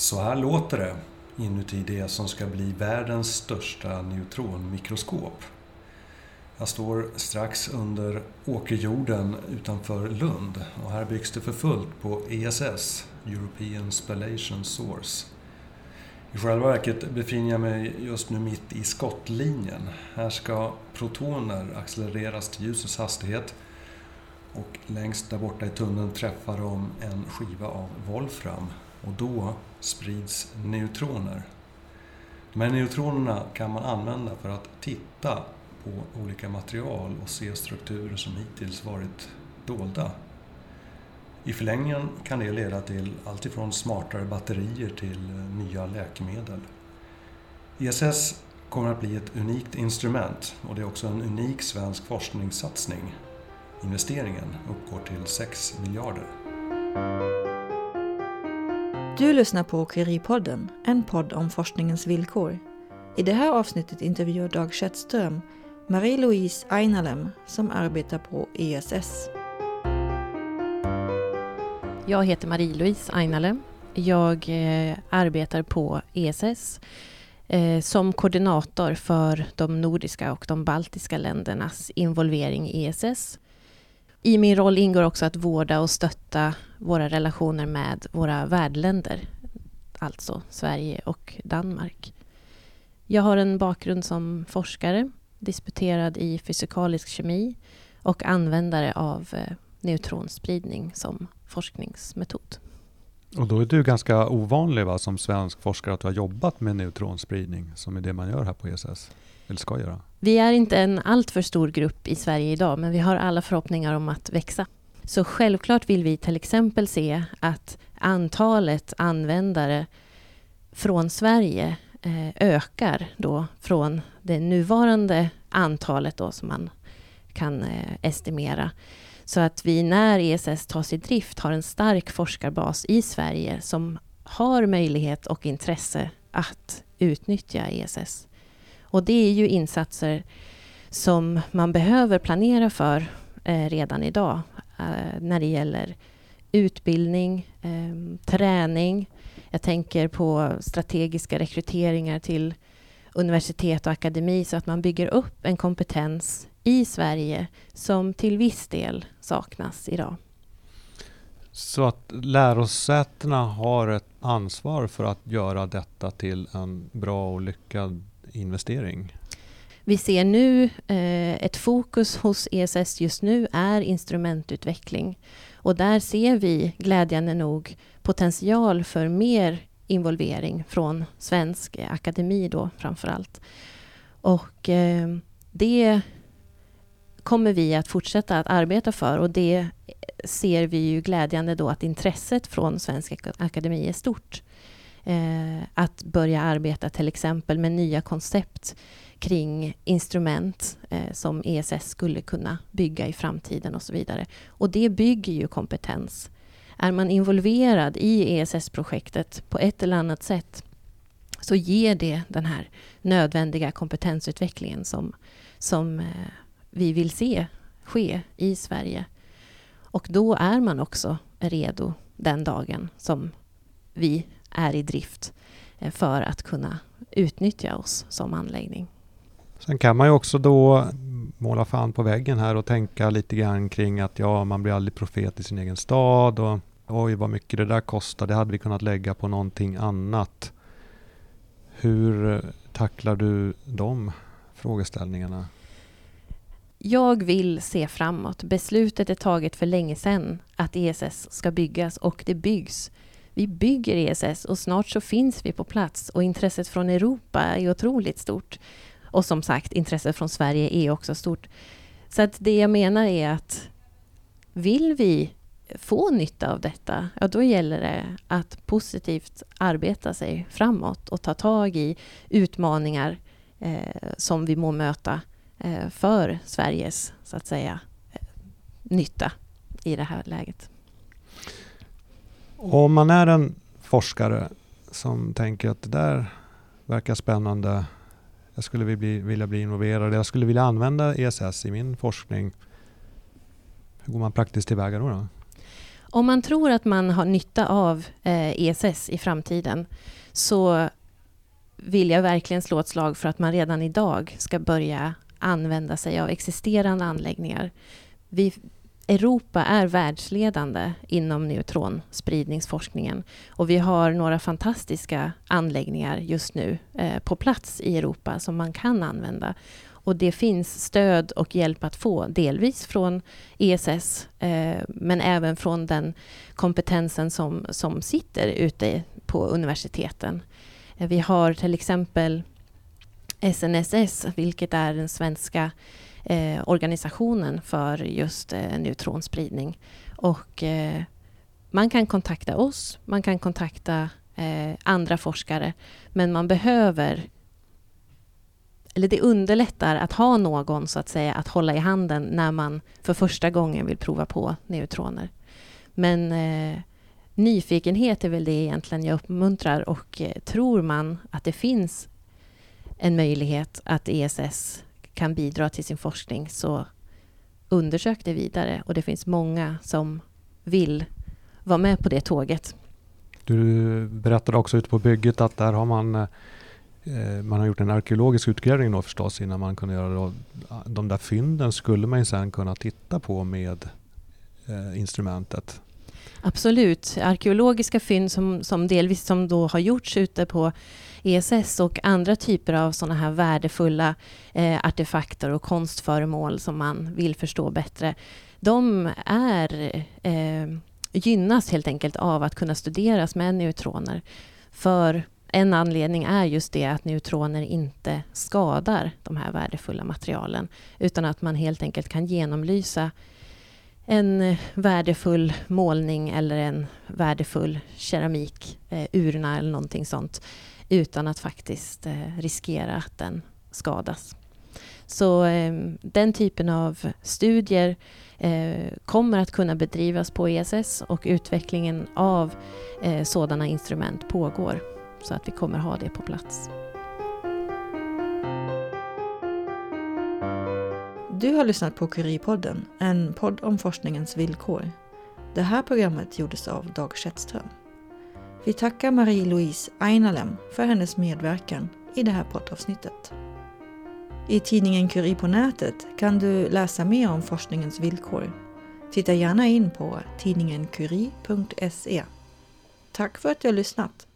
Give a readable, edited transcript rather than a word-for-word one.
Så här låter det inuti det som ska bli världens största neutronmikroskop. Jag står strax under åkerjorden utanför Lund och här byggs det för fullt på ESS, European Spallation Source. I själva verket befinner jag mig just nu mitt i skottlinjen. Här ska protoner accelereras till ljusets hastighet och längst där borta i tunneln träffar de en skiva av volfram och då sprids neutroner. De här neutronerna kan man använda för att titta på olika material och se strukturer som hittills varit dolda. I förlängningen kan det leda till allt ifrån smartare batterier till nya läkemedel. ESS kommer att bli ett unikt instrument och det är också en unik svensk forskningssatsning. Investeringen uppgår till 6 miljarder. Du lyssnar på Curie-podden, en podd om forskningens villkor. I det här avsnittet intervjuar Dag Kjettström Marie-Louise Ainalem som arbetar på ESS. Jag heter Marie-Louise Ainalem. Jag arbetar på ESS som koordinator för de nordiska och de baltiska ländernas involvering i ESS. I min roll ingår också att vårda och stötta våra relationer med våra värdländer, alltså Sverige och Danmark. Jag har en bakgrund som forskare, disputerad i fysikalisk kemi och användare av neutronspridning som forskningsmetod. Och då är du ganska ovanlig, va, som svensk forskare att du har jobbat med neutronspridning som är det man gör här på ESS, eller ska göra. Vi är inte en alltför stor grupp i Sverige idag, men vi har alla förhoppningar om att växa. Så självklart vill vi till exempel se att antalet användare från Sverige ökar då från det nuvarande antalet då som man kan estimera. Så att vi när ESS tas i drift har en stark forskarbas i Sverige som har möjlighet och intresse att utnyttja ESS. Och det är ju insatser som man behöver planera för redan idag när det gäller utbildning, träning. Jag tänker på strategiska rekryteringar till universitet och akademi så att man bygger upp en kompetens i Sverige som till viss del saknas idag. Så att lärosätena har ett ansvar för att göra detta till en bra och lyckad investering? Vi ser nu ett fokus hos ESS just nu är instrumentutveckling. Och där ser vi glädjande nog potential för mer involvering från svensk akademi då framförallt. Och det kommer vi att fortsätta att arbeta för och det ser vi ju glädjande då att intresset från svensk akademi är stort. Att börja arbeta till exempel med nya koncept kring instrument som ESS skulle kunna bygga i framtiden och så vidare. Och det bygger ju kompetens. Är man involverad i ESS-projektet på ett eller annat sätt så ger det den här nödvändiga kompetensutvecklingen som vi vill se ske i Sverige. Och då är man också redo den dagen som vi är i drift för att kunna utnyttja oss som anläggning. Sen kan man ju också då måla fan på väggen här och tänka lite grann kring att ja, man blir aldrig profet i sin egen stad och oj vad mycket det där kostar, det hade vi kunnat lägga på någonting annat. Hur tacklar du de frågeställningarna? Jag vill se framåt. Beslutet är taget för länge sedan att ESS ska byggas och det byggs. Vi bygger ESS och snart så finns vi på plats och intresset från Europa är otroligt stort. Och som sagt, intresset från Sverige är också stort. Så att det jag menar är att vill vi få nytta av detta, ja då gäller det att positivt arbeta sig framåt och ta tag i utmaningar som vi må möta för Sveriges, så att säga, nytta i det här läget. Om man är en forskare som tänker att det där verkar spännande, jag skulle vilja bli involverad, jag skulle vilja använda ESS i min forskning. Hur går man praktiskt tillväga då? Om man tror att man har nytta av ESS i framtiden, så vill jag verkligen slå ett slag för att man redan idag ska börja använda sig av existerande anläggningar. Europa är världsledande inom neutronspridningsforskningen, och vi har några fantastiska anläggningar just nu på plats i Europa som man kan använda. Och det finns stöd och hjälp att få, delvis från ESS men även från den kompetensen som sitter ute på universiteten. Vi har till exempel SNSS, vilket är den svenska organisationen för just neutronspridning. Och man kan kontakta oss, man kan kontakta andra forskare, men man behöver, eller det underlättar att ha någon så att säga att hålla i handen när man för första gången vill prova på neutroner. Men nyfikenhet är väl det egentligen jag uppmuntrar, och tror man att det finns en möjlighet att ESS kan bidra till sin forskning, så undersök det vidare, och det finns många som vill vara med på det tåget. Du berättade också ute på bygget att där har man har gjort en arkeologisk utgrävning då förstås innan man kunde göra då. De där fynden skulle man ju sedan kunna titta på med instrumentet. Absolut. Arkeologiska fynd som delvis som då har gjorts ute på ESS och andra typer av sådana här värdefulla artefakter och konstföremål som man vill förstå bättre. De gynnas helt enkelt av att kunna studeras med neutroner. För en anledning är just det att neutroner inte skadar de här värdefulla materialen, utan att man helt enkelt kan genomlysa en värdefull målning eller en värdefull keramikurna eller någonting sånt utan att faktiskt riskera att den skadas. Så den typen av studier kommer att kunna bedrivas på ESS, och utvecklingen av sådana instrument pågår, så att vi kommer ha det på plats. Du har lyssnat på Curie-podden, en podd om forskningens villkor. Det här programmet gjordes av Dag Kjettström. Vi tackar Marie-Louise Ainalem för hennes medverkan i det här poddavsnittet. I tidningen Curie på nätet kan du läsa mer om forskningens villkor. Titta gärna in på tidningencurie.se. Tack för att du har lyssnat.